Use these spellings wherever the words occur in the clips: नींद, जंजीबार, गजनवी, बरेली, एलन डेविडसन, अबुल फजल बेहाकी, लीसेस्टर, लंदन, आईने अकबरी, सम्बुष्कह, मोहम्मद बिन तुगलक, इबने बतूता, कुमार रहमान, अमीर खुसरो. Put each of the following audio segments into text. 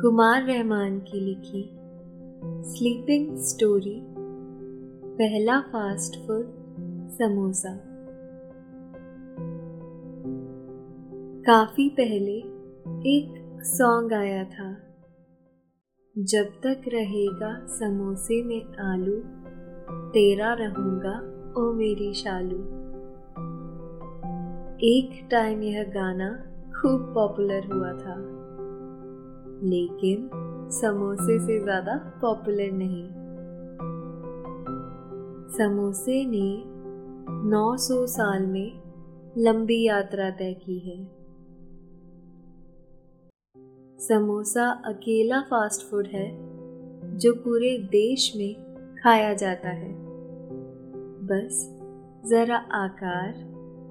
कुमार रहमान की लिखी sleeping story पहला फास्ट फूड समोसा। काफी पहले एक सॉन्ग आया था, जब तक रहेगा समोसे में आलू, तेरा रहूंगा ओ मेरी शालू। एक टाइम यह गाना खूब पॉपुलर हुआ था, लेकिन समोसे से ज्यादा पॉपुलर नहीं। समोसे ने 900 साल में लंबी यात्रा तय की है। समोसा अकेला फास्ट फूड है जो पूरे देश में खाया जाता है, बस जरा आकार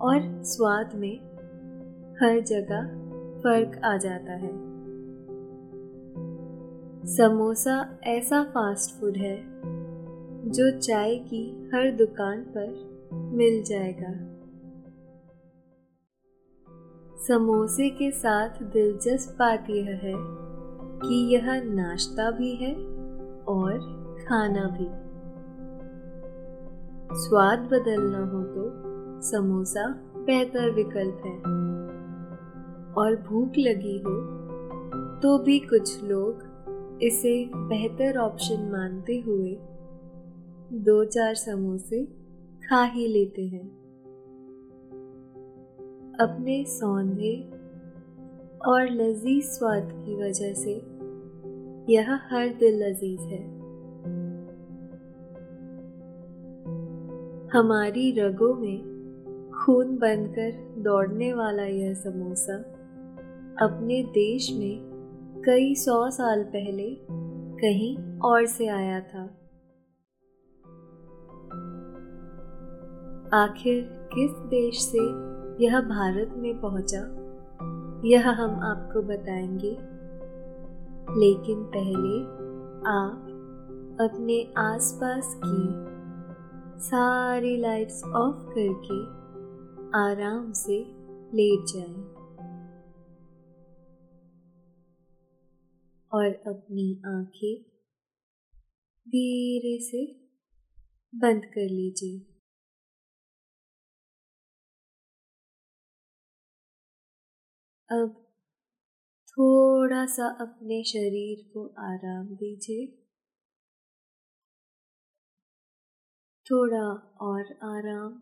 और स्वाद में हर जगह फर्क आ जाता है। समोसा ऐसा फास्ट फूड है जो चाय की हर दुकान पर मिल जाएगा। समोसे के साथ दिलचस्प बात यह है कि यह नाश्ता भी है और खाना भी। स्वाद बदलना हो तो समोसा बेहतर विकल्प है, और भूख लगी हो तो भी कुछ लोग इसे बेहतर ऑप्शन मानते हुए 2-4 समोसे खा ही लेते हैं। अपने सौंदे और लजीज स्वाद की वजह से यह हर दिल लजीज है। हमारी रगों में खून बनकर दौड़ने वाला यह समोसा अपने देश में कई 100 साल पहले कहीं और से आया था। आखिर किस देश से यह भारत में पहुंचा, यह हम आपको बताएंगे, लेकिन पहले आप अपने आसपास की सारी लाइट्स ऑफ करके आराम से लेट जाएं और अपनी आंखें धीरे से बंद कर लीजिए। अब थोड़ा सा अपने शरीर को आराम दीजिए, थोड़ा और आराम।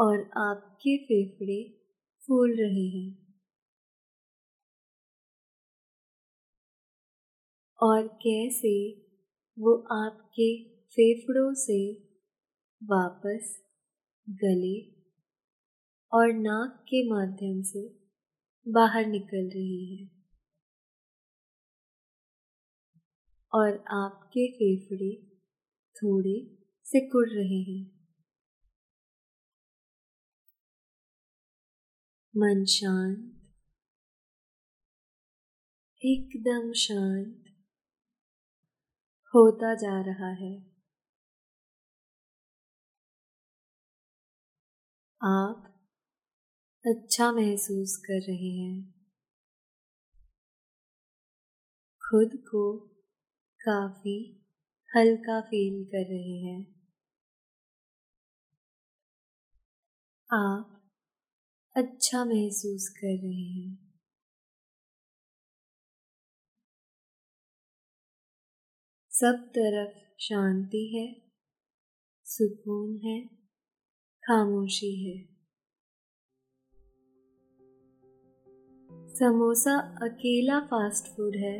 और आपके फेफड़े फूल रहे हैं और कैसे वो आपके फेफड़ों से वापस गले और नाक के माध्यम से बाहर निकल रही है और आपके फेफड़े थोड़े सिकुड़ रहे हैं। मन शांत, एकदम शांत होता जा रहा है। आप अच्छा महसूस कर रहे हैं, खुद को काफी हल्का फील कर रहे हैं। आप अच्छा महसूस कर रहे हैं। सब तरफ शांति है, सुकून है, खामोशी है। समोसा अकेला फास्ट फूड है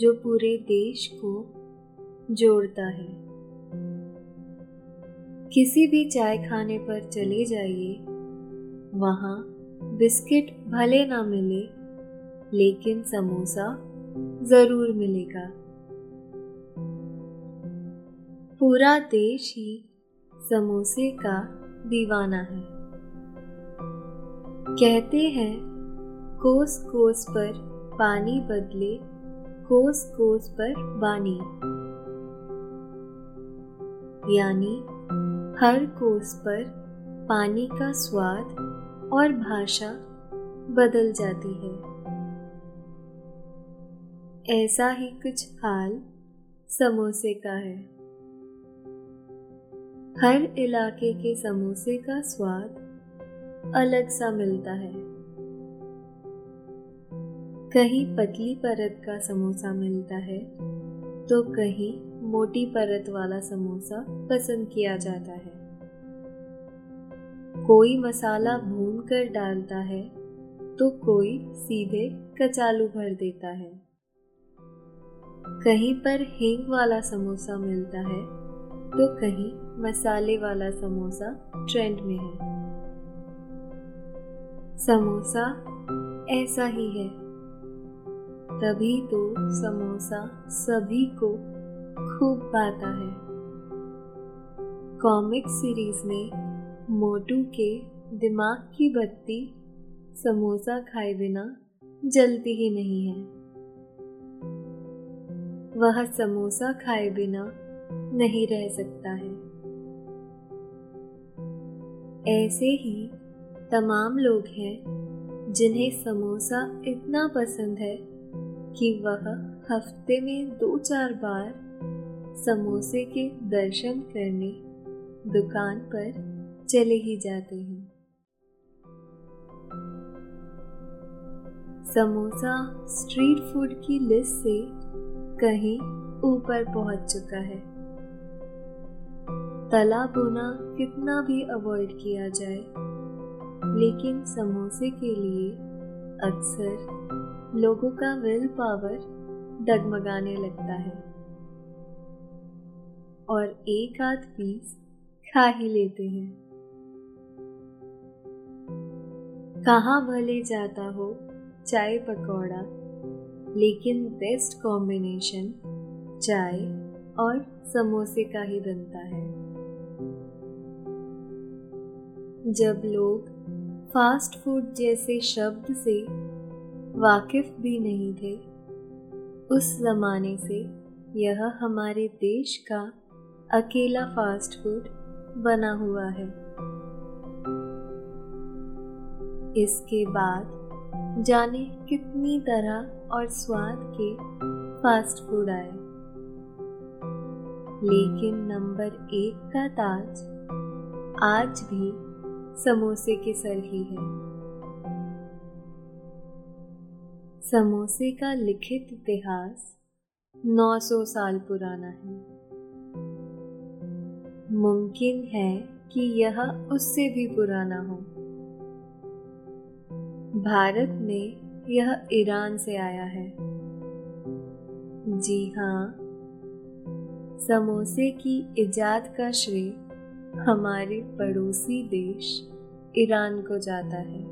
जो पूरे देश को जोड़ता है। किसी भी चाय खाने पर चले जाइए, वहाँ बिस्किट भले ना मिले लेकिन समोसा जरूर मिलेगा। पूरा देश ही समोसे का दीवाना है। कहते हैं कोस कोस पर पानी बदले कोस कोस पर बानी, यानी हर कोस पर पानी का स्वाद और भाषा बदल जाती है। ऐसा ही कुछ हाल समोसे का है। हर इलाके के समोसे का स्वाद अलग सा मिलता है। कहीं पतली परत का समोसा मिलता है तो कहीं मोटी परत वाला समोसा पसंद किया जाता है। कोई मसाला भून कर डालता है तो कोई सीधे कचालू भर देता है। कहीं पर हींग वाला समोसा मिलता है तो कहीं मसाले वाला समोसा ट्रेंड में है। समोसा ऐसा ही है, तभी तो समोसा सभी को खूब भाता है। कॉमिक सीरीज में मोटू के दिमाग की बत्ती समोसा खाए बिना जलती ही नहीं है। वह समोसा खाए बिना नहीं रह सकता है। ऐसे ही तमाम लोग हैं जिन्हें समोसा इतना पसंद है कि वह हफ्ते में 2-4 बार समोसे के दर्शन करने दुकान पर चले ही जाते हैं। समोसा स्ट्रीट फूड की लिस्ट से कहीं ऊपर पहुंच चुका है। तला भुना कितना भी अवॉइड किया जाए, लेकिन समोसे के लिए अक्सर लोगों का विल पावर डगमगाने लगता है और एक आध पीस खा ही लेते हैं। कहाँ भले जाता हो चाय पकौड़ा, लेकिन बेस्ट कॉम्बिनेशन चाय और समोसे का ही बनता है। जब लोग फास्ट फूड जैसे शब्द से वाकिफ भी नहीं थे, उस जमाने से यह हमारे देश का अकेला फास्ट फूड बना हुआ है। इसके बाद जाने कितनी तरह और स्वाद के फास्ट फूड आए, लेकिन नंबर 1 का ताज आज भी समोसे के सर ही है। समोसे का लिखित इतिहास 900 साल पुराना है। मुमकिन है कि यह उससे भी पुराना हो। भारत में यह ईरान से आया है। जी हाँ, समोसे की इजाद का श्रेय हमारे पड़ोसी देश ईरान को जाता है।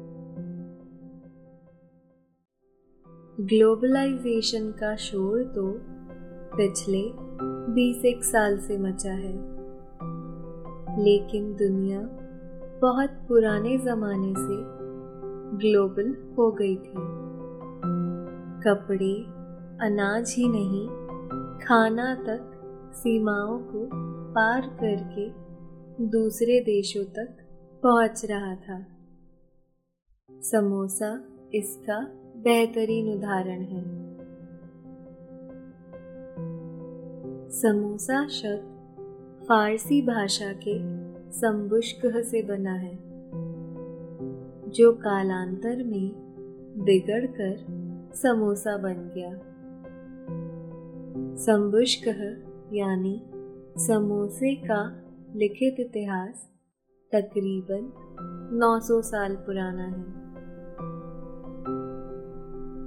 ग्लोबलाइजेशन का शोर तो पिछले 21 साल से मचा है, लेकिन दुनिया बहुत पुराने जमाने से ग्लोबल हो गई थी। कपड़े, अनाज ही नहीं, खाना तक सीमाओं को पार करके दूसरे देशों तक पहुंच रहा था। समोसा इसका बेहतरीन उदाहरण है। समोसा शब्द फारसी भाषा के सम्बुष्कह से बना है, जो कालांतर में बिगड़कर समोसा बन गया। सम्बुष्कह यानी समोसे का लिखित इतिहास तकरीबन 900 साल पुराना है।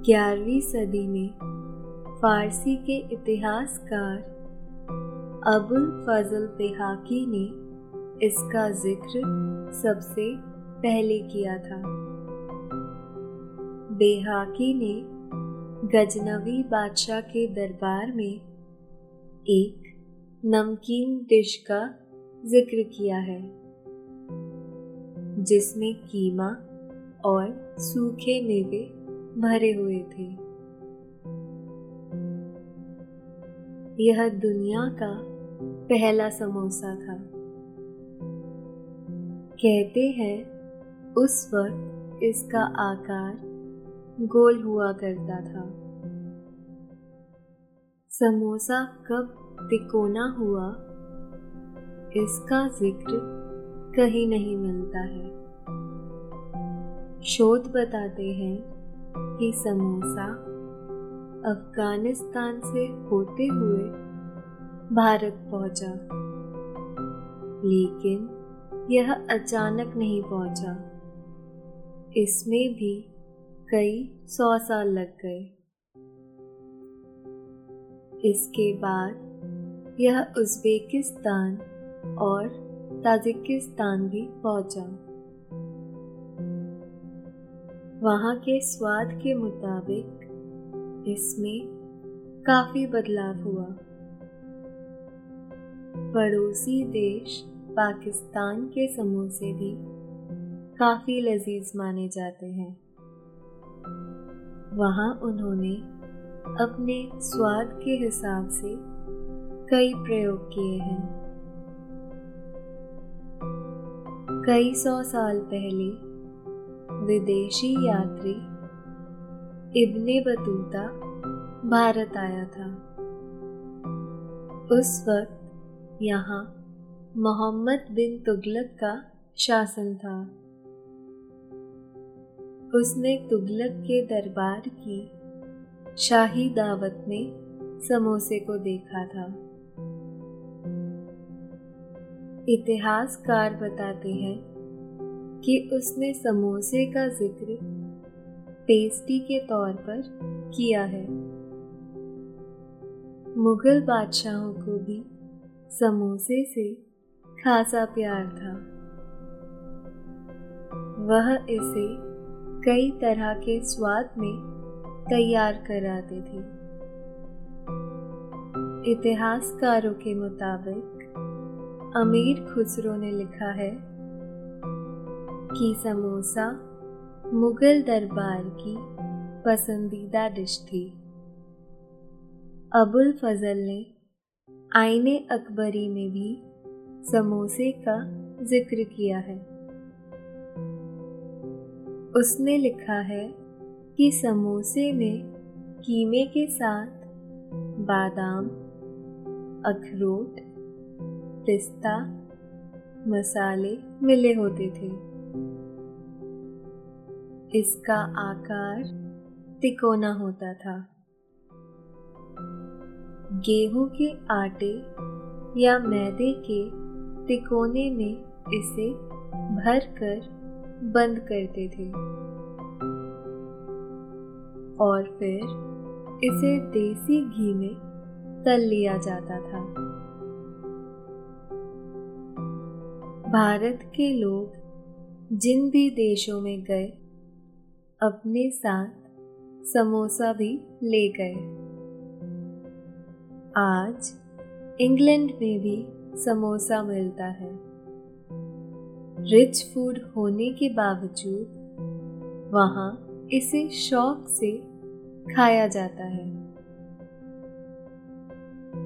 11वीं सदी में फारसी के इतिहासकार अबुल फजल बेहाकी ने इसका जिक्र सबसे पहले किया था। बेहाकी ने गजनवी बादशाह के दरबार में एक नमकीन डिश का जिक्र किया है, जिसमें कीमा और सूखे मेवे भरे हुए थे। यह दुनिया का पहला समोसा था। कहते हैं उस वक्त इसका आकार गोल हुआ करता था। समोसा कब तिकोना हुआ, इसका जिक्र कहीं नहीं मिलता है। शोध बताते हैं कि समोसा अफगानिस्तान से होते हुए भारत पहुंचा, लेकिन यह अचानक नहीं पहुंचा। इसमें भी कई 100 साल लग गए। इसके बाद यह उज़्बेकिस्तान और ताजिकिस्तान भी पहुंचा। वहां के स्वाद के मुताबिक इसमें काफी बदलाव हुआ। पड़ोसी देश पाकिस्तान के समोसे भी काफी लजीज माने जाते हैं। वहां उन्होंने अपने स्वाद के हिसाब से कई प्रयोग किए हैं। कई 100 साल पहले विदेशी यात्री इबने बतूता भारत आया था। उस वक्त यहाँ मोहम्मद बिन तुगलक का शासन था। उसने तुगलक के दरबार की शाही दावत में समोसे को देखा था। इतिहासकार बताते हैं कि उसने समोसे का जिक्र पेस्ट्री के तौर पर किया है। मुगल बादशाहों को भी समोसे से खासा प्यार था। वह इसे कई तरह के स्वाद में तैयार कराते थे। इतिहासकारों के मुताबिक अमीर खुसरो ने लिखा है कि समोसा मुगल दरबार की पसंदीदा डिश थी। अबुल फजल ने आईने अकबरी में भी समोसे का जिक्र किया है। उसने लिखा है कि समोसे में कीमे के साथ बादाम, अखरोट, पिस्ता, मसाले मिले होते थे। इसका आकार तिकोना होता था। गेहूं के आटे या मैदे के तिकोने में इसे भर कर बंद करते थे और फिर इसे देसी घी में तल लिया जाता था। भारत के लोग जिन भी देशों में गए अपने साथ समोसा भी ले गए। आज इंग्लैंड में भी समोसा मिलता है। रिच फूड होने के बावजूद वहाँ इसे शौक से खाया जाता है।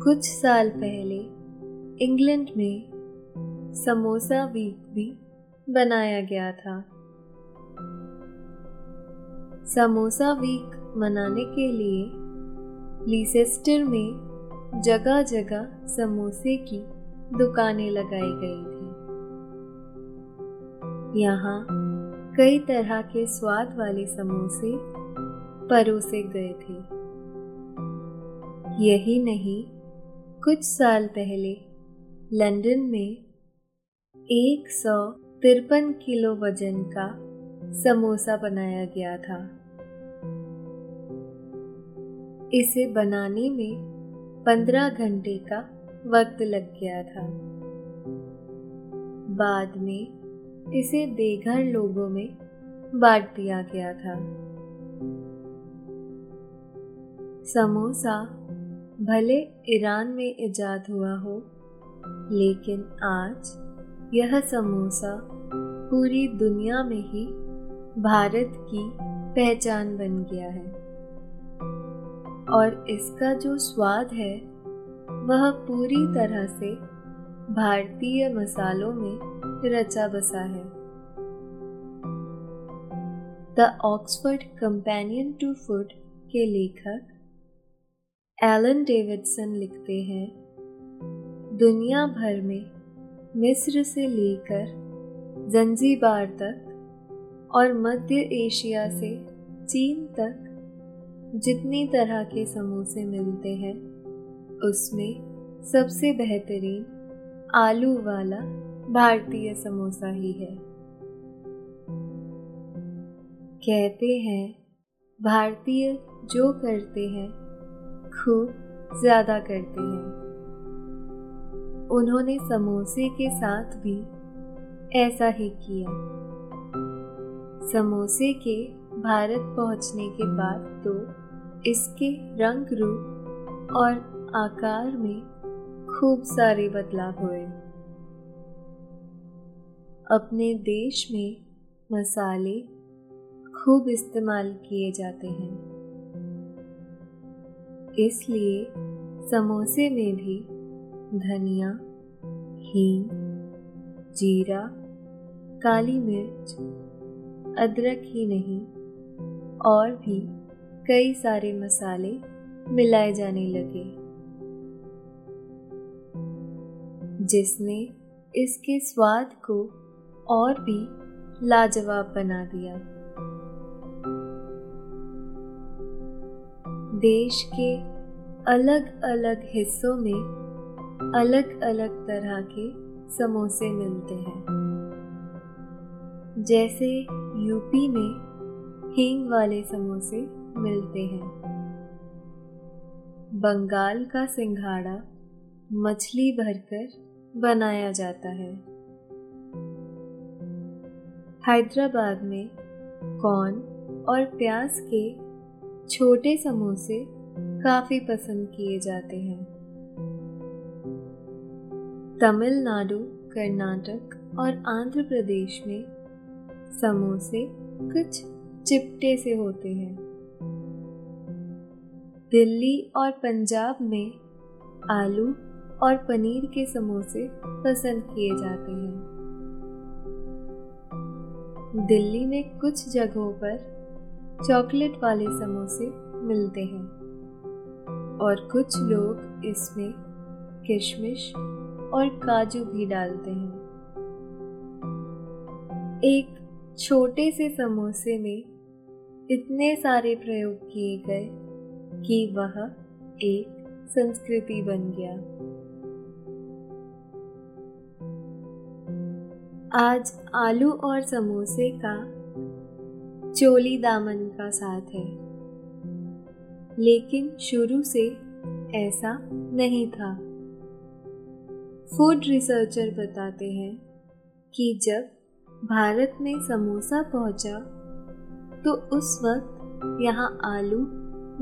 कुछ साल पहले इंग्लैंड में समोसा वीक भी बनाया गया था। समोसा वीक मनाने के लिए लीसेस्टर में जगह जगह समोसे की दुकानें लगाई गई थी। यहाँ कई तरह के स्वाद वाले समोसे परोसे गए थे। यही नहीं, कुछ साल पहले लंदन में 153 किलो वजन का समोसा बनाया गया था। इसे बनाने में 15 घंटे का वक्त लग गया था। बाद में इसे बेघर लोगों में बांट दिया गया था। समोसा भले ईरान में इजाद हुआ हो, लेकिन आज यह समोसा पूरी दुनिया में ही भारत की पहचान बन गया है और इसका जो स्वाद है वह पूरी तरह से भारतीय मसालों में रचा बसा है। The Oxford companion to food के लेखक एलन डेविडसन लिखते हैं, दुनिया भर में मिस्र से लेकर जंजीबार तक और मध्य एशिया से चीन तक जितनी तरह के समोसे मिलते हैं उसमें सबसे बेहतरीन आलू वाला भारतीय समोसा ही है। कहते हैं भारतीय जो करते हैं खूब ज्यादा करते हैं। उन्होंने समोसे के साथ भी ऐसा ही किया। समोसे के भारत पहुंचने के बाद तो इसके रंग रूप और आकार में खूब सारे बदलाव हुए। अपने देश में मसाले खूब इस्तेमाल किए जाते हैं, इसलिए समोसे में भी धनिया, हींग, जीरा, काली मिर्च, अदरक ही नहीं और भी कई सारे मसाले मिलाए जाने लगे, जिसने इसके स्वाद को और भी लाजवाब बना दिया। देश के अलग अलग हिस्सों में अलग अलग तरह के समोसे मिलते हैं। जैसे यूपी में हींग वाले समोसे मिलते हैं, बंगाल का सिंघाड़ा मछली भरकर बनाया जाता है, हैदराबाद में कॉर्न और प्याज के छोटे समोसे काफी पसंद किए जाते हैं। तमिलनाडु, कर्नाटक और आंध्र प्रदेश में समोसे कुछ चिपटे से होते हैं। दिल्ली और पंजाब में आलू और पनीर के समोसे पसंद किए जाते हैं। दिल्ली में कुछ जगहों पर चॉकलेट वाले समोसे मिलते हैं और कुछ लोग इसमें किशमिश और काजू भी डालते हैं। एक छोटे से समोसे में इतने सारे प्रयोग किए गए कि वह एक संस्कृति बन गया। आज आलू और समोसे का चोली दामन का साथ है, लेकिन शुरू से ऐसा नहीं था। फूड रिसर्चर बताते हैं कि जब भारत में समोसा पहुंचा तो उस वक्त यहाँ आलू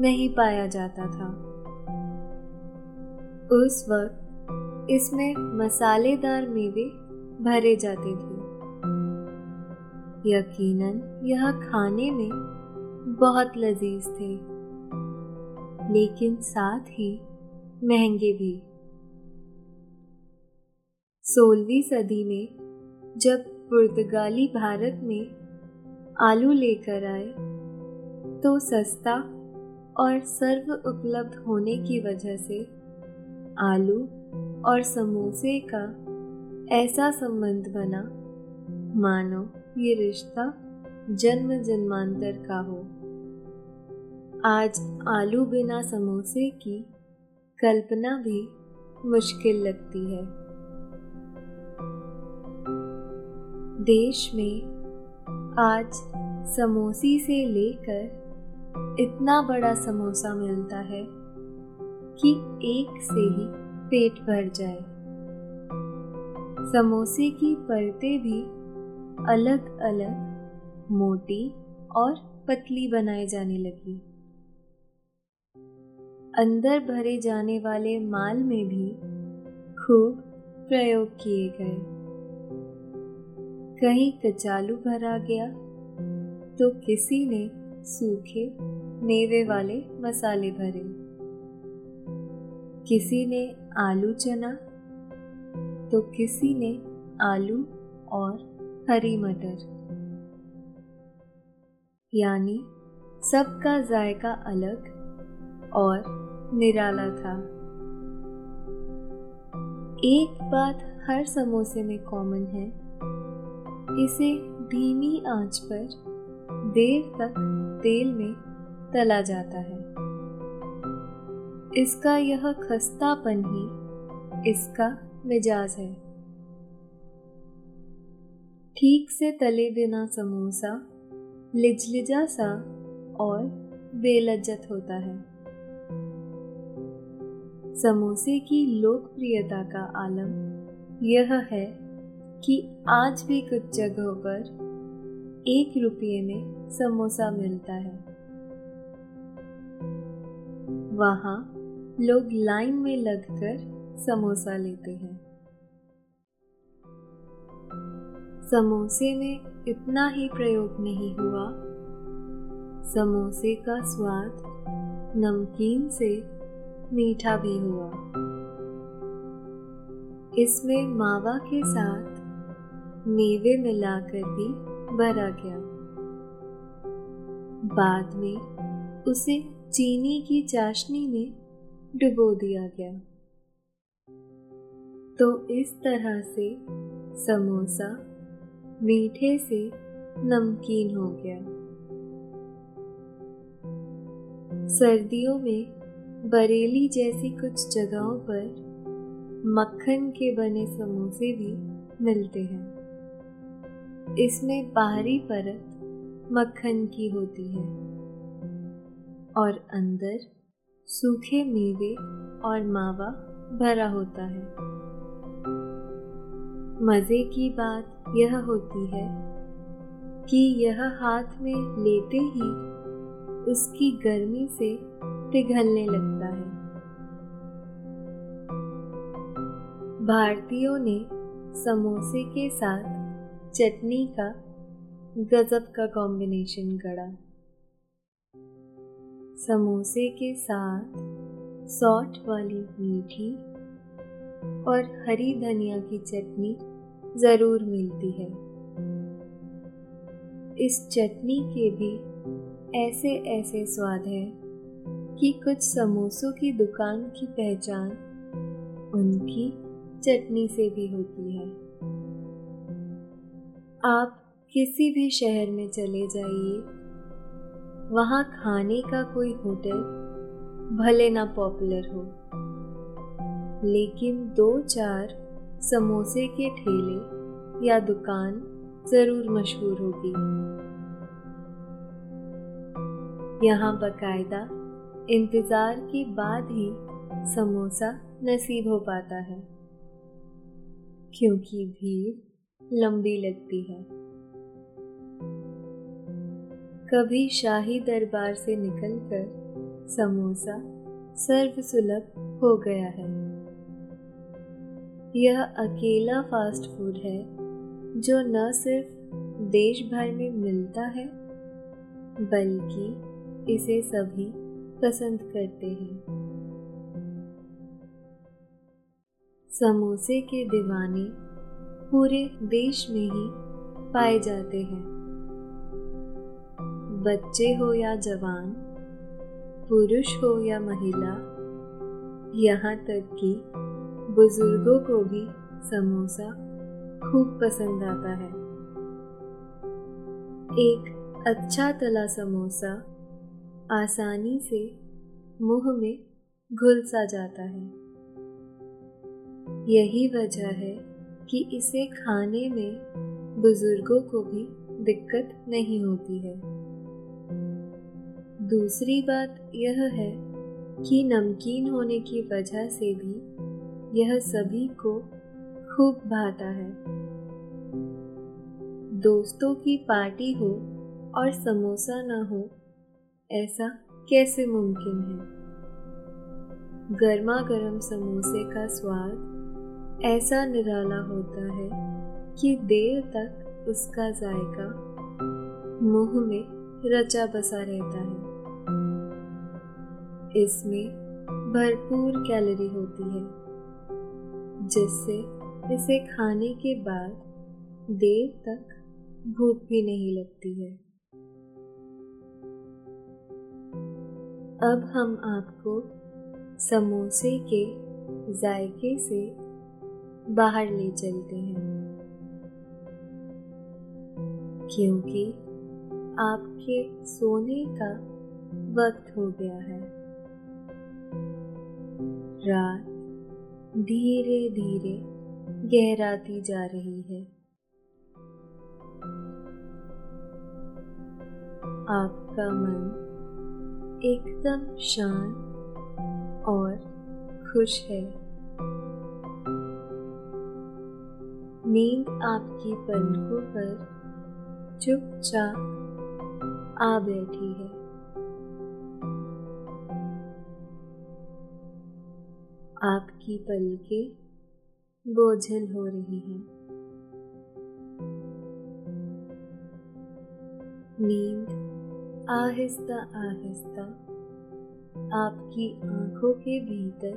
नहीं पाया जाता था। उस वक्त इसमें मसालेदार मेवे भरे जाते थे। यकीनन यह खाने में बहुत लजीज थे, लेकिन साथ ही महंगे भी। 16वीं सदी में जब पुर्तगाली भारत में आलू लेकर आए तो सस्ता और सर्व उपलब्ध होने की वजह से आलू और समोसे का ऐसा संबंध बना मानो ये रिश्ता जन्म जन्मांतर का हो। आज आलू बिना समोसे की कल्पना भी मुश्किल लगती है। देश में आज समोसी से लेकर इतना बड़ा समोसा मिलता है कि एक से ही पेट भर जाए। समोसे की परतें भी अलग अलग मोटी और पतली बनाए जाने लगी। अंदर भरे जाने वाले माल में भी खूब प्रयोग किए गए। कहीं कचालू भरा गया तो किसी ने सूखे मेवे वाले मसाले भरे, किसी ने आलू चना तो किसी ने आलू और हरी मटर। यानी सबका जायका अलग और निराला था। एक बात हर समोसे में कॉमन है, इसे धीमी आंच पर देर तक तेल में तला जाता है। इसका यह खस्तापन ही इसका मिजाज है। ठीक से तले बिना समोसा लिजलिजा सा और बेलज्जत होता है। समोसे की लोकप्रियता का आलम यह है कि आज भी कुछ जगहों पर 1 रुपये में समोसा मिलता है। वहां लोग लाइन में लगकर समोसा लेते हैं। समोसे में इतना ही प्रयोग नहीं हुआ, समोसे का स्वाद नमकीन से मीठा भी हुआ। इसमें मावा के साथ मेवे मिलाकर भी भरा गया। बाद में उसे चीनी की चाशनी में डुबो दिया गया। तो इस तरह से समोसा मीठे से नमकीन हो गया। सर्दियों में बरेली जैसी कुछ जगहों पर मक्खन के बने समोसे भी मिलते हैं। इसमें बाहरी परत मक्खन की होती है और अंदर सूखे मेवे और मावा भरा होता है। मजे की बात यह होती है कि यह हाथ में लेते ही उसकी गर्मी से पिघलने लगता है। भारतीयों ने समोसे के साथ चटनी का गजब का कॉम्बिनेशन गढ़ा। समोसे के साथ सॉल्ट वाली मीठी और हरी धनिया की चटनी जरूर मिलती है। इस चटनी के भी ऐसे ऐसे स्वाद हैं कि कुछ समोसों की दुकान की पहचान उनकी चटनी से भी होती है। आप किसी भी शहर में चले जाइए, वहाँ खाने का कोई होटल भले ना पॉपुलर हो, लेकिन 2-4 समोसे के ठेले या दुकान जरूर मशहूर होगी। यहाँ बाकायदा इंतजार के बाद ही समोसा नसीब हो पाता है, क्योंकि भीड़ लंबी लगती है। कभी शाही दरबार से निकलकर समोसा सर्वसुलभ हो गया है। यह अकेला फास्ट फूड है जो न सिर्फ देश भर में मिलता है, बल्कि इसे सभी पसंद करते हैं। समोसे के दीवाने पूरे देश में ही पाए जाते हैं। बच्चे हो या जवान, पुरुष हो या महिला, यहाँ तक कि बुजुर्गों को भी समोसा खूब पसंद आता है। एक अच्छा तला समोसा आसानी से मुंह में घुल सा जाता है। यही वजह है कि इसे खाने में बुजुर्गों को भी दिक्कत नहीं होती है। दूसरी बात यह है कि नमकीन होने की वजह से भी यह सभी को खूब भाता है। दोस्तों की पार्टी हो और समोसा ना हो, ऐसा कैसे मुमकिन है। गर्मा गर्म समोसे का स्वाद ऐसा निराला होता है कि देर तक उसका जायका मुंह में रचा बसा रहता है। इसमें भरपूर कैलोरी होती है, जिससे इसे खाने के बाद देर तक भूख भी नहीं लगती है। अब हम आपको समोसे के जायके से बाहर ले चलते हैं, क्योंकि आपके सोने का वक्त हो गया है। रात धीरे धीरे गहराती जा रही है। आपका मन एकदम शांत और खुश है। नींद आपकी पलकों पर चुपचाप आ बैठी है। आपकी पलकें बोझल हो रही हैं। नींद आहिस्ता आहिस्ता आपकी आंखों के भीतर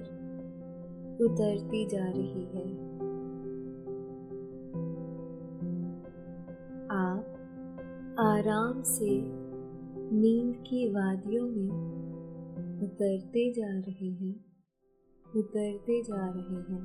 उतरती जा रही है। आराम से नींद की वादियों में उतरते जा रहे हैं।